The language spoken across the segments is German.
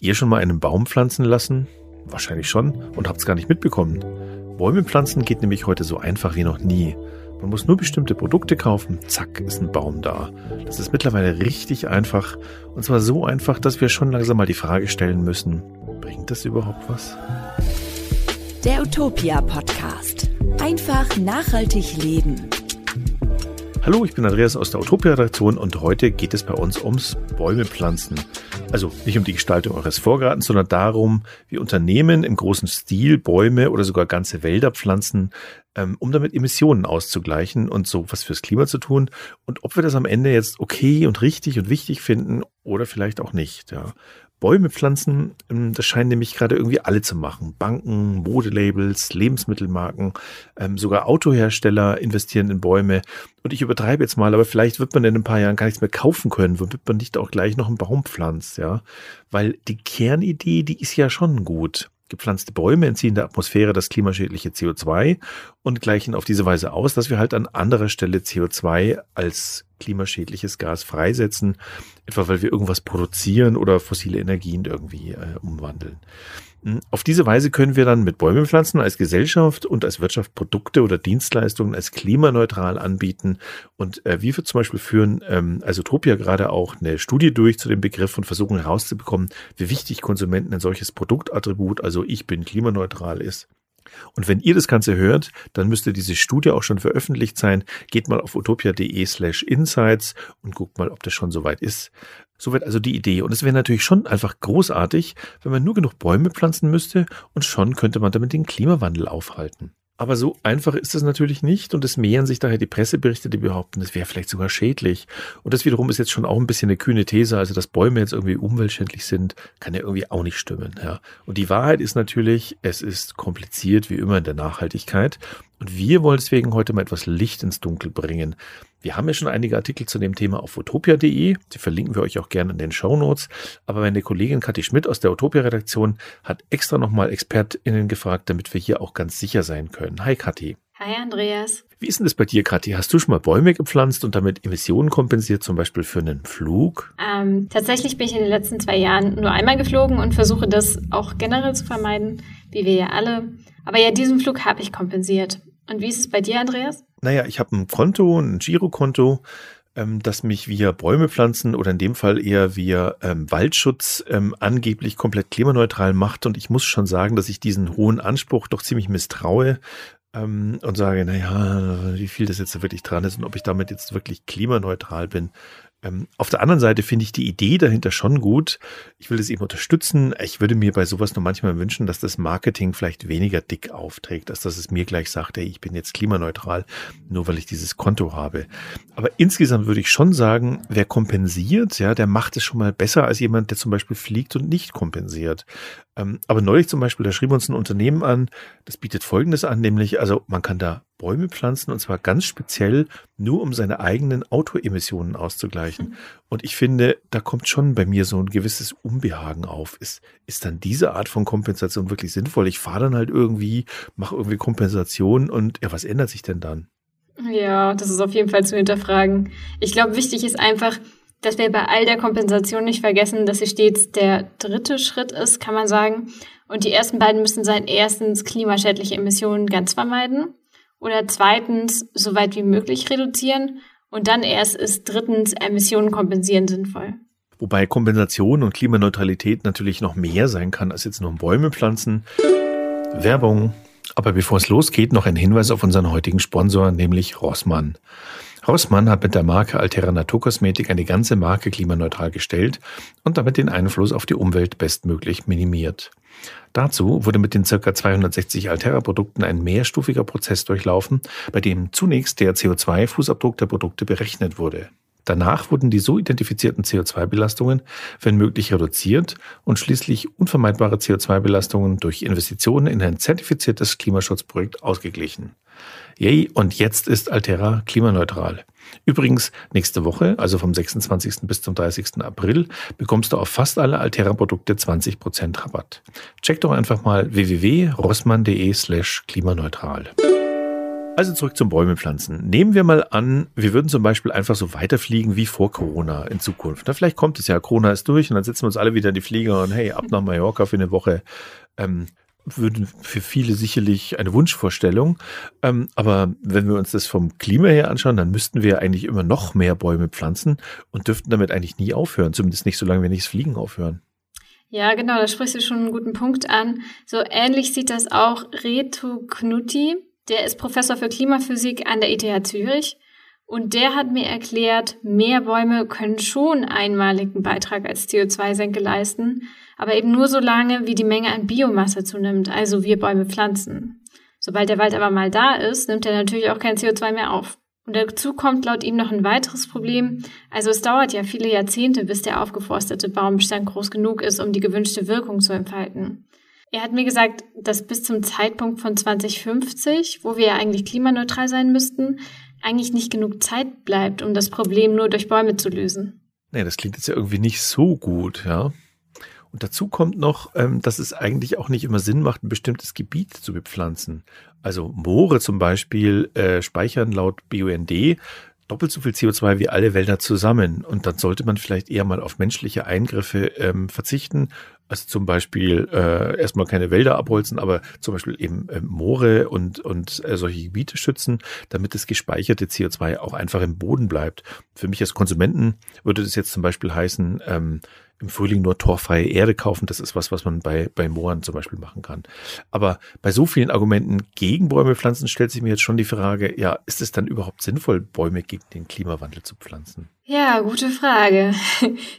Habt ihr schon mal einen Baum pflanzen lassen? Wahrscheinlich schon und habt es gar nicht mitbekommen. Bäume pflanzen geht nämlich heute so einfach wie noch nie. Man muss nur bestimmte Produkte kaufen, zack, ist ein Baum da. Das ist mittlerweile richtig einfach. Und zwar so einfach, dass wir schon langsam mal die Frage stellen müssen, bringt das überhaupt was? Der Utopia Podcast. Einfach nachhaltig leben. Hallo, ich bin Andreas aus der Utopia-Redaktion und heute geht es bei uns ums Bäume pflanzen. Also nicht um die Gestaltung eures Vorgartens, sondern darum, wie Unternehmen im großen Stil Bäume oder sogar ganze Wälder pflanzen, um damit Emissionen auszugleichen und so was fürs Klima zu tun und ob wir das am Ende jetzt okay und richtig und wichtig finden oder vielleicht auch nicht, ja. Bäume pflanzen, das scheinen nämlich gerade irgendwie alle zu machen. Banken, Modelabels, Lebensmittelmarken, sogar Autohersteller investieren in Bäume. Und ich übertreibe jetzt mal, aber vielleicht wird man in ein paar Jahren gar nichts mehr kaufen können, womit man nicht auch gleich noch einen Baum pflanzt, ja. Weil die Kernidee, die ist ja schon gut. Gepflanzte Bäume entziehen der Atmosphäre das klimaschädliche CO2 und gleichen auf diese Weise aus, dass wir halt an anderer Stelle CO2 als klimaschädliches Gas freisetzen, etwa weil wir irgendwas produzieren oder fossile Energien irgendwie umwandeln. Auf diese Weise können wir dann mit Bäumen pflanzen als Gesellschaft und als Wirtschaft Produkte oder Dienstleistungen als klimaneutral anbieten. Und wir zum Beispiel führen als Utopia gerade auch eine Studie durch zu dem Begriff und versuchen herauszubekommen, wie wichtig Konsumenten ein solches Produktattribut, also ich bin klimaneutral, ist. Und wenn ihr das Ganze hört, dann müsste diese Studie auch schon veröffentlicht sein. Geht mal auf utopia.de/insights und guckt mal, ob das schon soweit ist. Soweit also die Idee. Und es wäre natürlich schon einfach großartig, wenn man nur genug Bäume pflanzen müsste und schon könnte man damit den Klimawandel aufhalten. Aber so einfach ist es natürlich nicht und es mehren sich daher die Presseberichte, die behaupten, es wäre vielleicht sogar schädlich. Und das wiederum ist jetzt schon auch ein bisschen eine kühne These, also dass Bäume jetzt irgendwie umweltschädlich sind, kann ja irgendwie auch nicht stimmen. Ja. Und die Wahrheit ist natürlich, es ist kompliziert wie immer in der Nachhaltigkeit. Und wir wollen deswegen heute mal etwas Licht ins Dunkel bringen. Wir haben ja schon einige Artikel zu dem Thema auf utopia.de. Die verlinken wir euch auch gerne in den Shownotes. Aber meine Kollegin Kathi Schmidt aus der Utopia-Redaktion hat extra nochmal ExpertInnen gefragt, damit wir hier auch ganz sicher sein können. Hi Kathi. Hi Andreas. Wie ist denn das bei dir, Kathi? Hast du schon mal Bäume gepflanzt und damit Emissionen kompensiert, zum Beispiel für einen Flug? Tatsächlich bin ich in den letzten 2 Jahren nur einmal geflogen und versuche das auch generell zu vermeiden, wie wir ja alle. Aber ja, diesen Flug habe ich kompensiert. Und wie ist es bei dir, Andreas? Naja, ich habe ein Konto, ein Girokonto, das mich via Bäume pflanzen oder in dem Fall eher via Waldschutz angeblich komplett klimaneutral macht. Und ich muss schon sagen, dass ich diesen hohen Anspruch doch ziemlich misstraue und sage, naja, wie viel das jetzt wirklich dran ist und ob ich damit jetzt wirklich klimaneutral bin. Auf der anderen Seite finde ich die Idee dahinter schon gut. Ich will das eben unterstützen. Ich würde mir bei sowas nur manchmal wünschen, dass das Marketing vielleicht weniger dick aufträgt, als dass es mir gleich sagt, hey, ich bin jetzt klimaneutral, nur weil ich dieses Konto habe. Aber insgesamt würde ich schon sagen, wer kompensiert, ja, der macht es schon mal besser als jemand, der zum Beispiel fliegt und nicht kompensiert. Aber neulich zum Beispiel, da schrieb uns ein Unternehmen an, das bietet Folgendes an, nämlich, also man kann da Bäume pflanzen und zwar ganz speziell nur, um seine eigenen Autoemissionen auszugleichen. Und ich finde, da kommt schon bei mir so ein gewisses Unbehagen auf. Ist dann diese Art von Kompensation wirklich sinnvoll? Ich fahre dann halt irgendwie, mache irgendwie Kompensation und ja, was ändert sich denn dann? Ja, das ist auf jeden Fall zu hinterfragen. Ich glaube, wichtig ist einfach, dass wir bei all der Kompensation nicht vergessen, dass sie stets der dritte Schritt ist, kann man sagen. Und die ersten beiden müssen sein, erstens klimaschädliche Emissionen ganz vermeiden. Oder zweitens, so weit wie möglich reduzieren. Und dann erst ist drittens, Emissionen kompensieren sinnvoll. Wobei Kompensation und Klimaneutralität natürlich noch mehr sein kann, als jetzt nur Bäume pflanzen. Werbung. Aber bevor es losgeht, noch ein Hinweis auf unseren heutigen Sponsor, nämlich Rossmann. Rossmann hat mit der Marke Alterra Naturkosmetik eine ganze Marke klimaneutral gestellt und damit den Einfluss auf die Umwelt bestmöglich minimiert. Dazu wurde mit den ca. 260 Alterra-Produkten ein mehrstufiger Prozess durchlaufen, bei dem zunächst der CO2-Fußabdruck der Produkte berechnet wurde. Danach wurden die so identifizierten CO2-Belastungen, wenn möglich, reduziert und schließlich unvermeidbare CO2-Belastungen durch Investitionen in ein zertifiziertes Klimaschutzprojekt ausgeglichen. Yay, und jetzt ist Alterra klimaneutral. Übrigens, nächste Woche, also vom 26. bis zum 30. April, bekommst du auf fast alle Alterra-Produkte 20% Rabatt. Check doch einfach mal www.rossmann.de/klimaneutral. Also zurück zum Bäume pflanzen. Nehmen wir mal an, wir würden zum Beispiel einfach so weiterfliegen wie vor Corona in Zukunft. Na, vielleicht kommt es ja, Corona ist durch und dann setzen wir uns alle wieder in die Flieger und hey, ab nach Mallorca für eine Woche. Würden für viele sicherlich eine Wunschvorstellung. Aber wenn wir uns das vom Klima her anschauen, dann müssten wir eigentlich immer noch mehr Bäume pflanzen und dürften damit eigentlich nie aufhören. Zumindest nicht, solange wir nicht das Fliegen aufhören. Ja, genau, da sprichst du schon einen guten Punkt an. So ähnlich sieht das auch Reto Knutti. Der ist Professor für Klimaphysik an der ETH Zürich. Und der hat mir erklärt, mehr Bäume können schon einmaligen Beitrag als CO2-Senke leisten, aber eben nur so lange, wie die Menge an Biomasse zunimmt, also wir Bäume pflanzen. Sobald der Wald aber mal da ist, nimmt er natürlich auch kein CO2 mehr auf. Und dazu kommt laut ihm noch ein weiteres Problem. Also es dauert ja viele Jahrzehnte, bis der aufgeforstete Baumbestand groß genug ist, um die gewünschte Wirkung zu entfalten. Er hat mir gesagt, dass bis zum Zeitpunkt von 2050, wo wir ja eigentlich klimaneutral sein müssten, eigentlich nicht genug Zeit bleibt, um das Problem nur durch Bäume zu lösen. Nee, das klingt jetzt ja irgendwie nicht so gut, ja. Und dazu kommt noch, dass es eigentlich auch nicht immer Sinn macht, ein bestimmtes Gebiet zu bepflanzen. Also Moore zum Beispiel speichern laut BUND doppelt so viel CO2 wie alle Wälder zusammen. Und dann sollte man vielleicht eher mal auf menschliche Eingriffe verzichten. Also zum Beispiel erstmal keine Wälder abholzen, aber zum Beispiel eben Moore und solche Gebiete schützen, damit das gespeicherte CO2 auch einfach im Boden bleibt. Für mich als Konsumenten würde das jetzt zum Beispiel heißen, im Frühling nur torfreie Erde kaufen. Das ist was man bei Mooren zum Beispiel machen kann. Aber bei so vielen Argumenten gegen Bäume pflanzen stellt sich mir jetzt schon die Frage, ja, ist es dann überhaupt sinnvoll, Bäume gegen den Klimawandel zu pflanzen? Ja, gute Frage.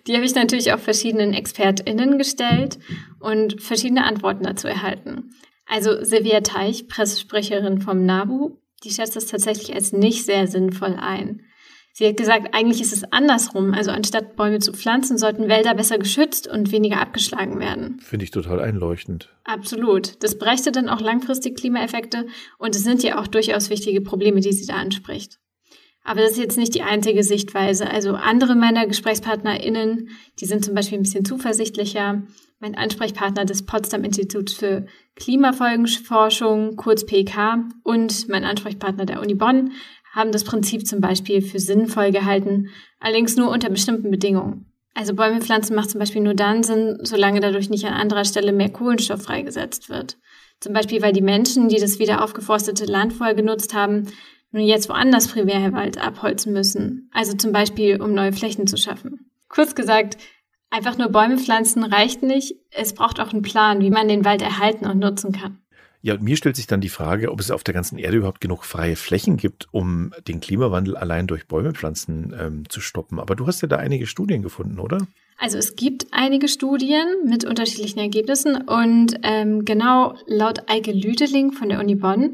Die habe ich natürlich auch verschiedenen ExpertInnen gestellt und verschiedene Antworten dazu erhalten. Also Silvia Teich, Pressesprecherin vom NABU, die schätzt das tatsächlich als nicht sehr sinnvoll ein. Sie hat gesagt, eigentlich ist es andersrum. Also anstatt Bäume zu pflanzen, sollten Wälder besser geschützt und weniger abgeschlagen werden. Finde ich total einleuchtend. Absolut. Das brächte dann auch langfristig Klimaeffekte und es sind ja auch durchaus wichtige Probleme, die sie da anspricht. Aber das ist jetzt nicht die einzige Sichtweise. Also andere meiner GesprächspartnerInnen, die sind zum Beispiel ein bisschen zuversichtlicher. Mein Ansprechpartner des Potsdam-Instituts für Klimafolgenforschung, kurz PIK, und mein Ansprechpartner der Uni Bonn haben das Prinzip zum Beispiel für sinnvoll gehalten, allerdings nur unter bestimmten Bedingungen. Also Bäume pflanzen macht zum Beispiel nur dann Sinn, solange dadurch nicht an anderer Stelle mehr Kohlenstoff freigesetzt wird. Zum Beispiel, weil die Menschen, die das wieder aufgeforstete Land vorher genutzt haben, nun jetzt woanders Primärwald abholzen müssen. Also zum Beispiel, um neue Flächen zu schaffen. Kurz gesagt, einfach nur Bäume pflanzen reicht nicht. Es braucht auch einen Plan, wie man den Wald erhalten und nutzen kann. Ja, und mir stellt sich dann die Frage, ob es auf der ganzen Erde überhaupt genug freie Flächen gibt, um den Klimawandel allein durch Bäume pflanzen zu stoppen. Aber du hast ja da einige Studien gefunden, oder? Also es gibt einige Studien mit unterschiedlichen Ergebnissen. Und genau laut Eike Lüdeling von der Uni Bonn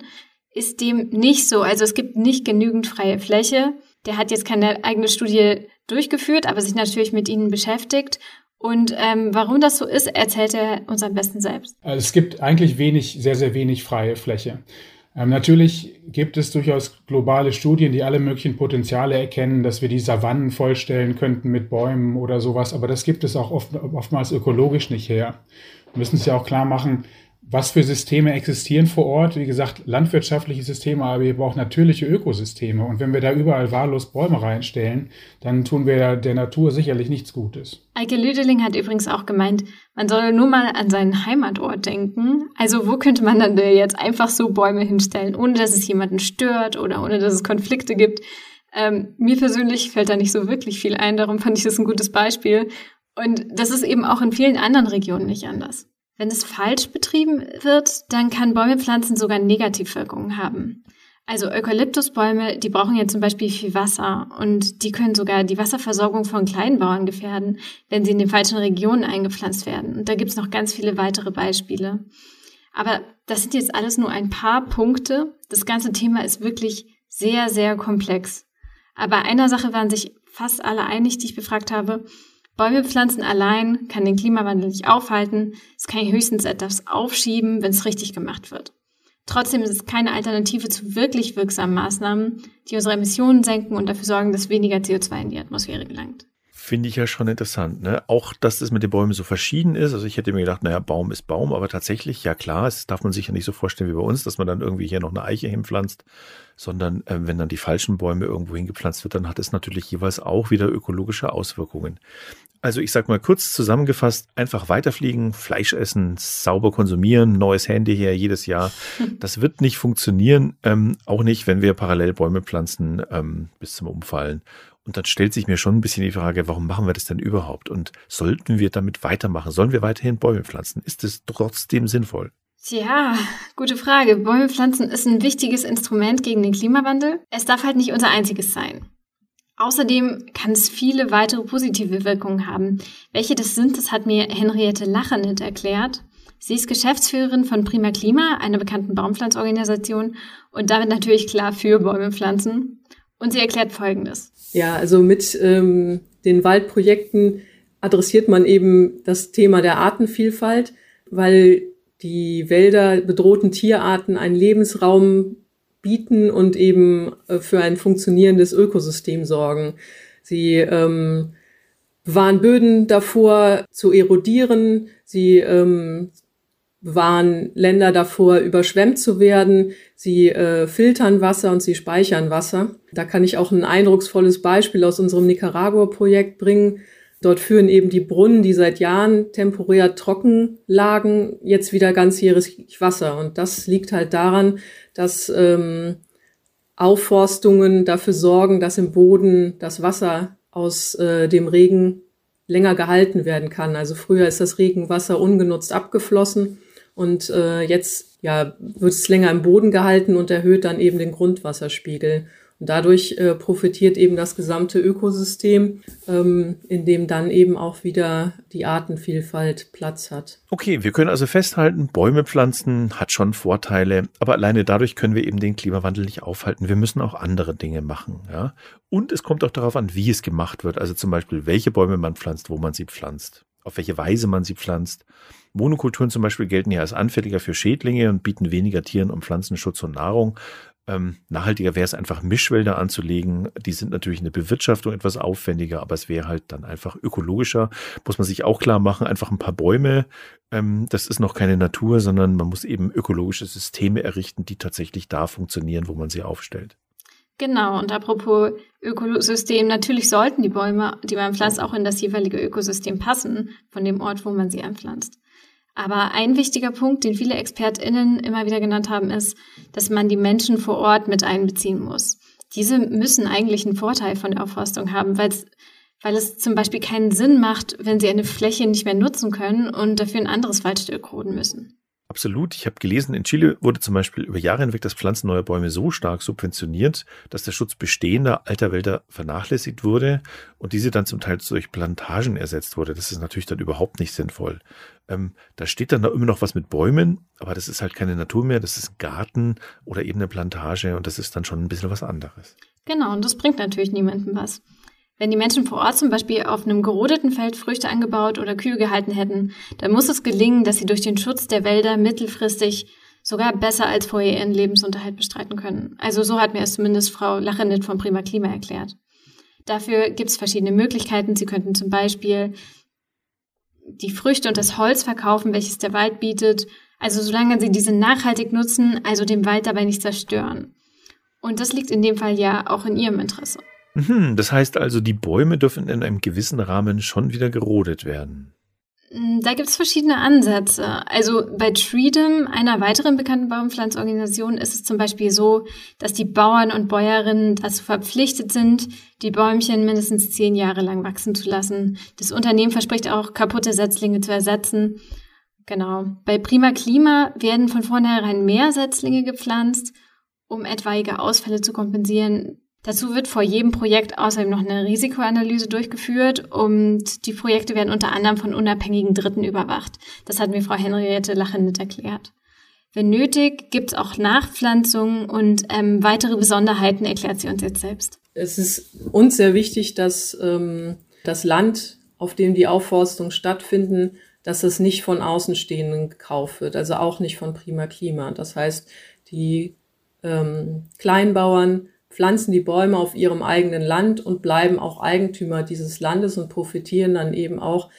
ist dem nicht so. Also es gibt nicht genügend freie Fläche. Der hat jetzt keine eigene Studie durchgeführt, aber sich natürlich mit ihnen beschäftigt. Und warum das so ist, erzählt er uns am besten selbst. Also es gibt eigentlich wenig, sehr, sehr wenig freie Fläche. Natürlich gibt es durchaus globale Studien, die alle möglichen Potenziale erkennen, dass wir die Savannen vollstellen könnten mit Bäumen oder sowas. Aber das gibt es auch oftmals ökologisch nicht her. Wir müssen uns ja auch klar machen, was für Systeme existieren vor Ort. Wie gesagt, landwirtschaftliche Systeme, aber wir brauchen natürliche Ökosysteme. Und wenn wir da überall wahllos Bäume reinstellen, dann tun wir der Natur sicherlich nichts Gutes. Eike Lüdeling hat übrigens auch gemeint, man soll nur mal an seinen Heimatort denken. Also wo könnte man dann jetzt einfach so Bäume hinstellen, ohne dass es jemanden stört oder ohne dass es Konflikte gibt? Mir persönlich fällt da nicht so wirklich viel ein. Darum fand ich das ein gutes Beispiel. Und das ist eben auch in vielen anderen Regionen nicht anders. Wenn es falsch betrieben wird, dann kann Bäume pflanzen sogar Negativwirkungen haben. Also Eukalyptusbäume, die brauchen ja zum Beispiel viel Wasser und die können sogar die Wasserversorgung von Kleinbauern gefährden, wenn sie in den falschen Regionen eingepflanzt werden. Und da gibt's noch ganz viele weitere Beispiele. Aber das sind jetzt alles nur ein paar Punkte. Das ganze Thema ist wirklich sehr, sehr komplex. Aber einer Sache waren sich fast alle einig, die ich befragt habe. Bäume pflanzen allein kann den Klimawandel nicht aufhalten. Es kann höchstens etwas aufschieben, wenn es richtig gemacht wird. Trotzdem ist es keine Alternative zu wirklich wirksamen Maßnahmen, die unsere Emissionen senken und dafür sorgen, dass weniger CO2 in die Atmosphäre gelangt. finde ich ja schon interessant, ne? Auch, dass das mit den Bäumen so verschieden ist. Also ich hätte mir gedacht, naja, Baum ist Baum, aber tatsächlich, ja klar, das darf man sich ja nicht so vorstellen wie bei uns, dass man dann irgendwie hier noch eine Eiche hinpflanzt, sondern wenn dann die falschen Bäume irgendwo hingepflanzt wird, dann hat es natürlich jeweils auch wieder ökologische Auswirkungen. Also ich sag mal kurz zusammengefasst, einfach weiterfliegen, Fleisch essen, sauber konsumieren, neues Handy her jedes Jahr. Das wird nicht funktionieren, auch nicht, wenn wir parallel Bäume pflanzen bis zum Umfallen. Und dann stellt sich mir schon ein bisschen die Frage, warum machen wir das denn überhaupt? Und sollten wir damit weitermachen? Sollen wir weiterhin Bäume pflanzen? Ist es trotzdem sinnvoll? Tja, gute Frage. Bäume pflanzen ist ein wichtiges Instrument gegen den Klimawandel. Es darf halt nicht unser einziges sein. Außerdem kann es viele weitere positive Wirkungen haben. Welche das sind, das hat mir Henriette Lachenit erklärt. Sie ist Geschäftsführerin von Prima Klima, einer bekannten Baumpflanzorganisation, und damit natürlich klar für Bäume pflanzen. Und sie erklärt Folgendes. Ja, also mit den Waldprojekten adressiert man eben das Thema der Artenvielfalt, weil die Wälder bedrohten Tierarten einen Lebensraum bieten und eben für ein funktionierendes Ökosystem sorgen. Sie bewahren Böden davor zu erodieren, sie bewahren Länder davor, überschwemmt zu werden. Sie filtern Wasser und sie speichern Wasser. Da kann ich auch ein eindrucksvolles Beispiel aus unserem Nicaragua-Projekt bringen. Dort führen eben die Brunnen, die seit Jahren temporär trocken lagen, jetzt wieder ganzjährig Wasser. Und das liegt halt daran, dass Aufforstungen dafür sorgen, dass im Boden das Wasser aus dem Regen länger gehalten werden kann. Also früher ist das Regenwasser ungenutzt abgeflossen. Und jetzt ja, wird es länger im Boden gehalten und erhöht dann eben den Grundwasserspiegel. Und dadurch profitiert eben das gesamte Ökosystem, in dem dann eben auch wieder die Artenvielfalt Platz hat. Okay, wir können also festhalten, Bäume pflanzen hat schon Vorteile, aber alleine dadurch können wir eben den Klimawandel nicht aufhalten. Wir müssen auch andere Dinge machen, ja? Und es kommt auch darauf an, wie es gemacht wird. Also zum Beispiel, welche Bäume man pflanzt, wo man sie pflanzt, auf welche Weise man sie pflanzt. Monokulturen zum Beispiel gelten ja als anfälliger für Schädlinge und bieten weniger Tieren und Pflanzen Schutz und Nahrung. Nachhaltiger wäre es einfach, Mischwälder anzulegen. Die sind natürlich in der Bewirtschaftung etwas aufwendiger, aber es wäre halt dann einfach ökologischer. Muss man sich auch klar machen, einfach ein paar Bäume, das ist noch keine Natur, sondern man muss eben ökologische Systeme errichten, die tatsächlich da funktionieren, wo man sie aufstellt. Genau, und apropos Ökosystem, natürlich sollten die Bäume, die man pflanzt, auch in das jeweilige Ökosystem passen, von dem Ort, wo man sie anpflanzt. Aber ein wichtiger Punkt, den viele ExpertInnen immer wieder genannt haben, ist, dass man die Menschen vor Ort mit einbeziehen muss. Diese müssen eigentlich einen Vorteil von der Aufforstung haben, weil es zum Beispiel keinen Sinn macht, wenn sie eine Fläche nicht mehr nutzen können und dafür ein anderes Waldstück roden müssen. Absolut. Ich habe gelesen, in Chile wurde zum Beispiel über Jahre hinweg das Pflanzen neuer Bäume so stark subventioniert, dass der Schutz bestehender alter Wälder vernachlässigt wurde und diese dann zum Teil durch Plantagen ersetzt wurde. Das ist natürlich dann überhaupt nicht sinnvoll. Da steht dann immer noch was mit Bäumen, aber das ist halt keine Natur mehr, das ist ein Garten oder eben eine Plantage und das ist dann schon ein bisschen was anderes. Genau, und das bringt natürlich niemandem was. Wenn die Menschen vor Ort zum Beispiel auf einem gerodeten Feld Früchte angebaut oder Kühe gehalten hätten, dann muss es gelingen, dass sie durch den Schutz der Wälder mittelfristig sogar besser als vorher ihren Lebensunterhalt bestreiten können. Also so hat mir es zumindest Frau Lachenit von Prima Klima erklärt. Dafür gibt es verschiedene Möglichkeiten. Sie könnten zum Beispiel die Früchte und das Holz verkaufen, welches der Wald bietet. Also solange sie diese nachhaltig nutzen, also den Wald dabei nicht zerstören. Und das liegt in dem Fall ja auch in ihrem Interesse. Das heißt also, die Bäume dürfen in einem gewissen Rahmen schon wieder gerodet werden. Da gibt es verschiedene Ansätze. Also bei TREEDOM, einer weiteren bekannten Baumpflanzorganisation, ist es zum Beispiel so, dass die Bauern und Bäuerinnen dazu verpflichtet sind, die Bäumchen mindestens 10 Jahre lang wachsen zu lassen. Das Unternehmen verspricht auch, kaputte Setzlinge zu ersetzen. Genau. Bei Prima Klima werden von vornherein mehr Setzlinge gepflanzt, um etwaige Ausfälle zu kompensieren. Dazu wird vor jedem Projekt außerdem noch eine Risikoanalyse durchgeführt und die Projekte werden unter anderem von unabhängigen Dritten überwacht. Das hat mir Frau Henriette Lachenit erklärt. Wenn nötig, gibt es auch Nachpflanzungen und weitere Besonderheiten, erklärt sie uns jetzt selbst. Es ist uns sehr wichtig, dass das Land, auf dem die Aufforstungen stattfinden, dass das nicht von Außenstehenden gekauft wird, also auch nicht von Prima Klima. Das heißt, die Kleinbauern, pflanzen die Bäume auf ihrem eigenen Land und bleiben auch Eigentümer dieses Landes und profitieren dann eben auch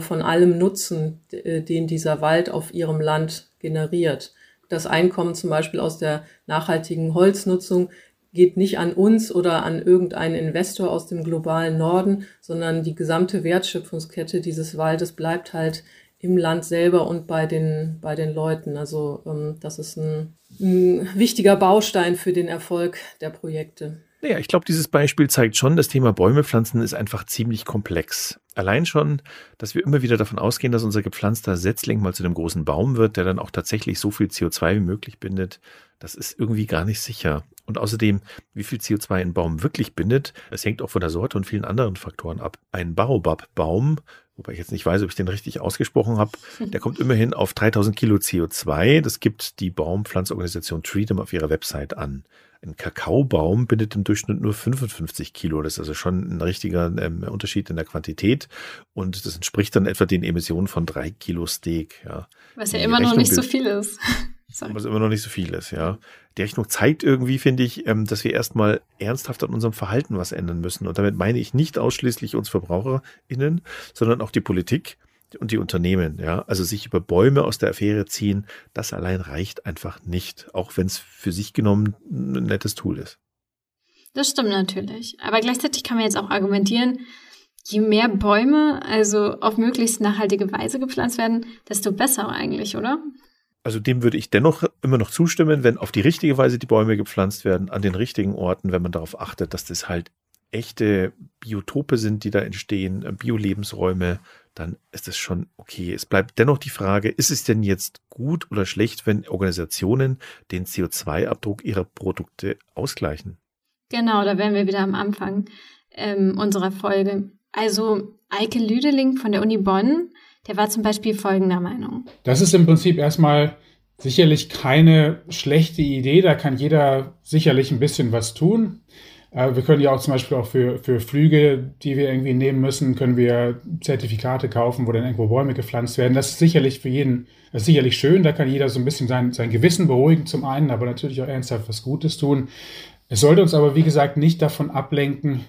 von allem Nutzen, den dieser Wald auf ihrem Land generiert. Das Einkommen zum Beispiel aus der nachhaltigen Holznutzung geht nicht an uns oder an irgendeinen Investor aus dem globalen Norden, sondern die gesamte Wertschöpfungskette dieses Waldes bleibt halt im Land selber und bei den Leuten. Also das ist ein wichtiger Baustein für den Erfolg der Projekte. Naja, ich glaube, dieses Beispiel zeigt schon, das Thema Bäume pflanzen ist einfach ziemlich komplex. Allein schon, dass wir immer wieder davon ausgehen, dass unser gepflanzter Setzling mal zu einem großen Baum wird, der dann auch tatsächlich so viel CO2 wie möglich bindet, das ist irgendwie gar nicht sicher. Und außerdem, wie viel CO2 ein Baum wirklich bindet, das hängt auch von der Sorte und vielen anderen Faktoren ab. Ein Baobab-Baum, wobei ich jetzt nicht weiß, ob ich den richtig ausgesprochen habe, der kommt immerhin auf 3000 Kilo CO2. Das gibt die Baumpflanzorganisation TREEDOM auf ihrer Website an. Ein Kakaobaum bindet im Durchschnitt nur 55 Kilo. Das ist also schon ein richtiger Unterschied in der Quantität. Und das entspricht dann etwa den Emissionen von 3 Kilo Steak. Ja. Was ja immer noch nicht so viel ist. Was immer noch nicht so viel ist, ja. Die Rechnung zeigt irgendwie, finde ich, dass wir erstmal ernsthaft an unserem Verhalten was ändern müssen. Und damit meine ich nicht ausschließlich uns VerbraucherInnen, sondern auch die Politik und die Unternehmen, ja, also sich über Bäume aus der Affäre ziehen, das allein reicht einfach nicht, auch wenn es für sich genommen ein nettes Tool ist. Das stimmt natürlich, aber gleichzeitig kann man jetzt auch argumentieren, je mehr Bäume also auf möglichst nachhaltige Weise gepflanzt werden, desto besser eigentlich, oder? Also dem würde ich dennoch immer noch zustimmen, wenn auf die richtige Weise die Bäume gepflanzt werden, an den richtigen Orten, wenn man darauf achtet, dass das halt echte Biotope sind, die da entstehen, Bio-Lebensräume, dann ist das schon okay. Es bleibt dennoch die Frage, ist es denn jetzt gut oder schlecht, wenn Organisationen den CO2-Abdruck ihrer Produkte ausgleichen? Genau, da wären wir wieder am Anfang unserer Folge. Also Eike Lüdeling von der Uni Bonn, der war zum Beispiel folgender Meinung. Das ist im Prinzip erstmal sicherlich keine schlechte Idee. Da kann jeder sicherlich ein bisschen was tun. Wir können ja auch zum Beispiel auch für Flüge, die wir irgendwie nehmen müssen, können wir Zertifikate kaufen, wo dann irgendwo Bäume gepflanzt werden. Das ist sicherlich für jeden, das ist sicherlich schön. Da kann jeder so ein bisschen sein Gewissen beruhigen zum einen, aber natürlich auch ernsthaft was Gutes tun. Es sollte uns aber, wie gesagt, nicht davon ablenken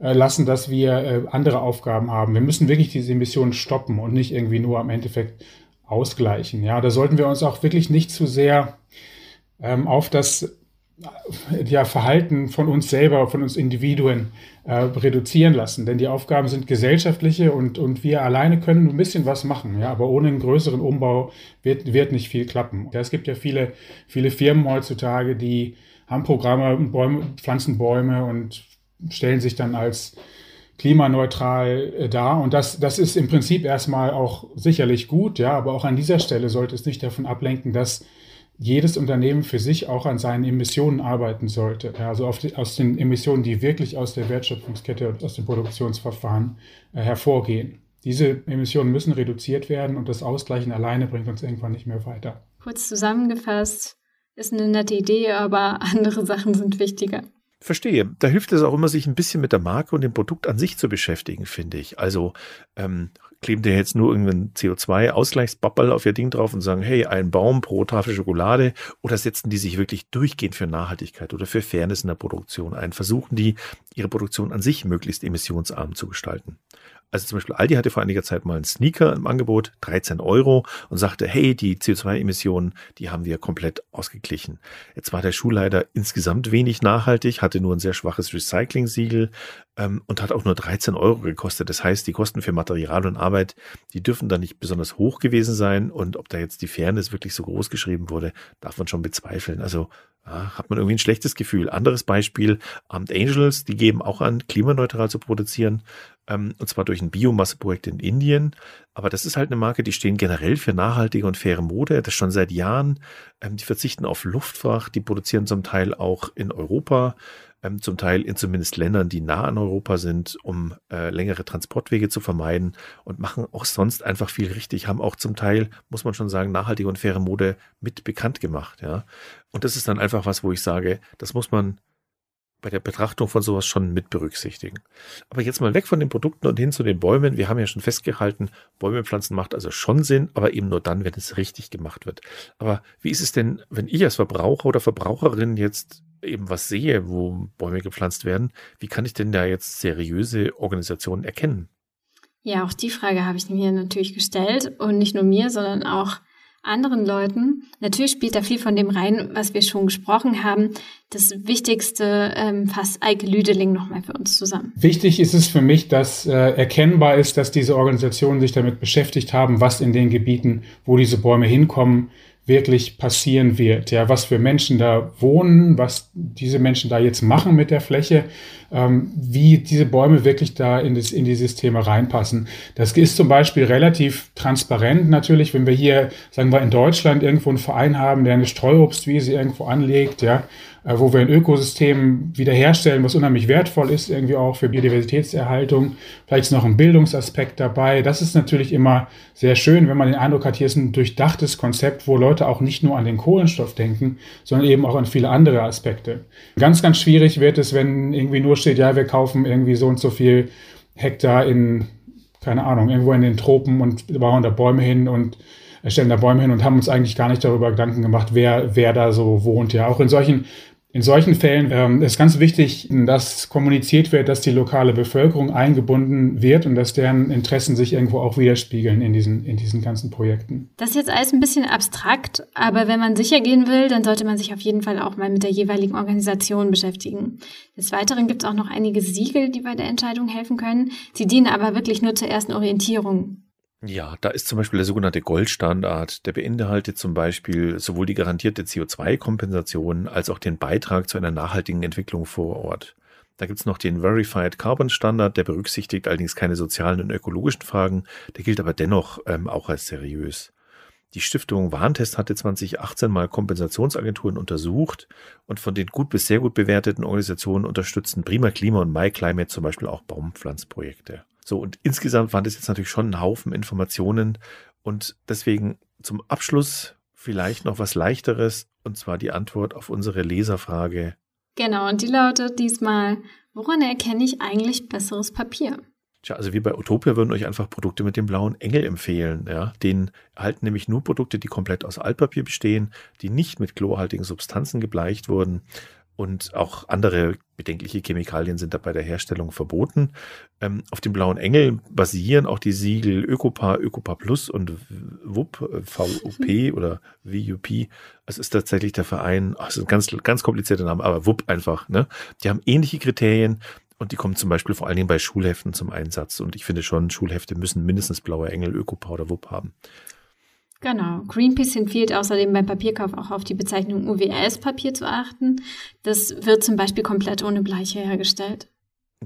lassen, dass wir andere Aufgaben haben. Wir müssen wirklich diese Emissionen stoppen und nicht irgendwie nur am Endeffekt ausgleichen. Ja, da sollten wir uns auch wirklich nicht zu sehr auf das Verhalten von uns selber, von uns Individuen reduzieren lassen. Denn die Aufgaben sind gesellschaftliche und wir alleine können ein bisschen was machen. Ja? Aber ohne einen größeren Umbau wird nicht viel klappen. Ja, es gibt ja viele, viele Firmen heutzutage, die haben Programme, pflanzen Bäume und stellen sich dann als klimaneutral dar. Und das ist im Prinzip erstmal auch sicherlich gut. Ja? Aber auch an dieser Stelle sollte es nicht davon ablenken, dass jedes Unternehmen für sich auch an seinen Emissionen arbeiten sollte. Also aus den Emissionen, die wirklich aus der Wertschöpfungskette und aus dem Produktionsverfahren hervorgehen. Diese Emissionen müssen reduziert werden und das Ausgleichen alleine bringt uns irgendwann nicht mehr weiter. Kurz zusammengefasst, ist eine nette Idee, aber andere Sachen sind wichtiger. Verstehe. Da hilft es auch immer, sich ein bisschen mit der Marke und dem Produkt an sich zu beschäftigen, finde ich. Also kleben dir jetzt nur irgendeinen CO2-Ausgleichsbabbel auf ihr Ding drauf und sagen, hey, ein Baum pro Tafel Schokolade, oder setzen die sich wirklich durchgehend für Nachhaltigkeit oder für Fairness in der Produktion ein? Versuchen die, ihre Produktion an sich möglichst emissionsarm zu gestalten? Also zum Beispiel Aldi hatte vor einiger Zeit mal einen Sneaker im Angebot, 13 € und sagte, hey, die CO2-Emissionen, die haben wir komplett ausgeglichen. Jetzt war der Schuh leider insgesamt wenig nachhaltig, hatte nur ein sehr schwaches Recycling-Siegel und hat auch nur 13 € gekostet. Das heißt, die Kosten für Material und Arbeit, die dürfen da nicht besonders hoch gewesen sein, und ob da jetzt die Fairness wirklich so groß geschrieben wurde, darf man schon bezweifeln. Also hat man irgendwie ein schlechtes Gefühl. Anderes Beispiel, Armed Angels, die geben auch an, klimaneutral zu produzieren, und zwar durch ein Biomasseprojekt in Indien. Aber das ist halt eine Marke, die stehen generell für nachhaltige und faire Mode, das schon seit Jahren. Die verzichten auf Luftfracht, die produzieren zum Teil auch in Europa, zum Teil in zumindest Ländern, die nah an Europa sind, um längere Transportwege zu vermeiden, und machen auch sonst einfach viel richtig, haben auch zum Teil, muss man schon sagen, nachhaltige und faire Mode mit bekannt gemacht. Ja? Und das ist dann einfach was, wo ich sage, das muss man bei der Betrachtung von sowas schon mit berücksichtigen. Aber jetzt mal weg von den Produkten und hin zu den Bäumen. Wir haben ja schon festgehalten, Bäume pflanzen macht also schon Sinn, aber eben nur dann, wenn es richtig gemacht wird. Aber wie ist es denn, wenn ich als Verbraucher oder Verbraucherin jetzt eben was sehe, wo Bäume gepflanzt werden? Wie kann ich denn da jetzt seriöse Organisationen erkennen? Ja, auch die Frage habe ich mir natürlich gestellt und nicht nur mir, sondern auch anderen Leuten. Natürlich spielt da viel von dem rein, was wir schon gesprochen haben. Das Wichtigste fasst Eike Lüdeling nochmal für uns zusammen. Wichtig ist es für mich, dass erkennbar ist, dass diese Organisationen sich damit beschäftigt haben, was in den Gebieten, wo diese Bäume hinkommen, wirklich passieren wird. Ja, was für Menschen da wohnen, was diese Menschen da jetzt machen mit der Fläche, wie diese Bäume wirklich da in die Systeme reinpassen. Das ist zum Beispiel relativ transparent natürlich, wenn wir hier, sagen wir, in Deutschland irgendwo einen Verein haben, der eine Streuobstwiese irgendwo anlegt, ja, wo wir ein Ökosystem wiederherstellen, was unheimlich wertvoll ist, irgendwie auch für Biodiversitätserhaltung. Vielleicht ist noch ein Bildungsaspekt dabei. Das ist natürlich immer sehr schön, wenn man den Eindruck hat, hier ist ein durchdachtes Konzept, wo Leute auch nicht nur an den Kohlenstoff denken, sondern eben auch an viele andere Aspekte. Ganz, ganz schwierig wird es, wenn irgendwie nur steht, ja, wir kaufen irgendwie so und so viel Hektar in, keine Ahnung, irgendwo in den Tropen und bauen da Bäume hin und stellen da Bäume hin und haben uns eigentlich gar nicht darüber Gedanken gemacht, wer da so wohnt. Ja, auch in solchen Fällen ist ganz wichtig, dass kommuniziert wird, dass die lokale Bevölkerung eingebunden wird und dass deren Interessen sich irgendwo auch widerspiegeln in diesen ganzen Projekten. Das ist jetzt alles ein bisschen abstrakt, aber wenn man sicher gehen will, dann sollte man sich auf jeden Fall auch mal mit der jeweiligen Organisation beschäftigen. Des Weiteren gibt es auch noch einige Siegel, die bei der Entscheidung helfen können. Sie dienen aber wirklich nur zur ersten Orientierung. Ja, da ist zum Beispiel der sogenannte Goldstandard, der beinhaltet zum Beispiel sowohl die garantierte CO2-Kompensation als auch den Beitrag zu einer nachhaltigen Entwicklung vor Ort. Da gibt es noch den Verified Carbon Standard, der berücksichtigt allerdings keine sozialen und ökologischen Fragen, der gilt aber dennoch auch als seriös. Die Stiftung Warentest hatte 2018 mal Kompensationsagenturen untersucht und von den gut bis sehr gut bewerteten Organisationen unterstützten Prima Klima und MyClimate zum Beispiel auch Baumpflanzprojekte. So, und insgesamt waren das jetzt natürlich schon ein Haufen Informationen und deswegen zum Abschluss vielleicht noch was Leichteres, und zwar die Antwort auf unsere Leserfrage. Genau, und die lautet diesmal: Woran erkenne ich eigentlich besseres Papier? Tja, also wir bei Utopia würden euch einfach Produkte mit dem blauen Engel empfehlen. Ja? Den erhalten nämlich nur Produkte, die komplett aus Altpapier bestehen, die nicht mit chlorhaltigen Substanzen gebleicht wurden. Und auch andere bedenkliche Chemikalien sind da bei der Herstellung verboten. Auf dem blauen Engel basieren auch die Siegel ÖkoPA, ÖkoPA Plus und WUP, VUP oder WUP. Es ist tatsächlich der Verein, es ist ein ganz, ganz komplizierter Name, aber WUP einfach. Ne? Die haben ähnliche Kriterien und die kommen zum Beispiel vor allen Dingen bei Schulheften zum Einsatz. Und ich finde schon, Schulhefte müssen mindestens blauer Engel, ÖkoPA oder WUP haben. Genau. Greenpeace empfiehlt außerdem beim Papierkauf auch auf die Bezeichnung UWS-Papier zu achten. Das wird zum Beispiel komplett ohne Bleiche hergestellt.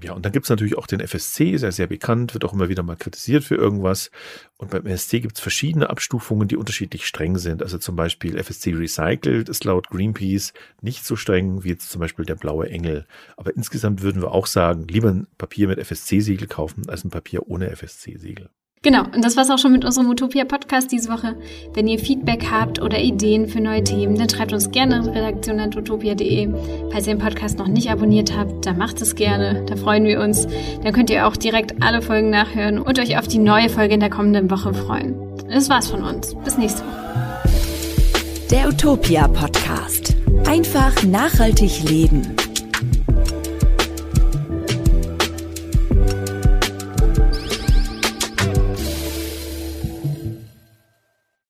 Ja, und dann gibt es natürlich auch den FSC, ist ja sehr bekannt, wird auch immer wieder mal kritisiert für irgendwas. Und beim FSC gibt es verschiedene Abstufungen, die unterschiedlich streng sind. Also zum Beispiel FSC Recycled ist laut Greenpeace nicht so streng wie jetzt zum Beispiel der blaue Engel. Aber insgesamt würden wir auch sagen, lieber ein Papier mit FSC-Siegel kaufen als ein Papier ohne FSC-Siegel. Genau, und das war's auch schon mit unserem Utopia-Podcast diese Woche. Wenn ihr Feedback habt oder Ideen für neue Themen, dann schreibt uns gerne an redaktion@utopia.de. Falls ihr den Podcast noch nicht abonniert habt, dann macht es gerne, da freuen wir uns. Dann könnt ihr auch direkt alle Folgen nachhören und euch auf die neue Folge in der kommenden Woche freuen. Das war's von uns. Bis nächste Woche. Der Utopia-Podcast. Einfach nachhaltig leben.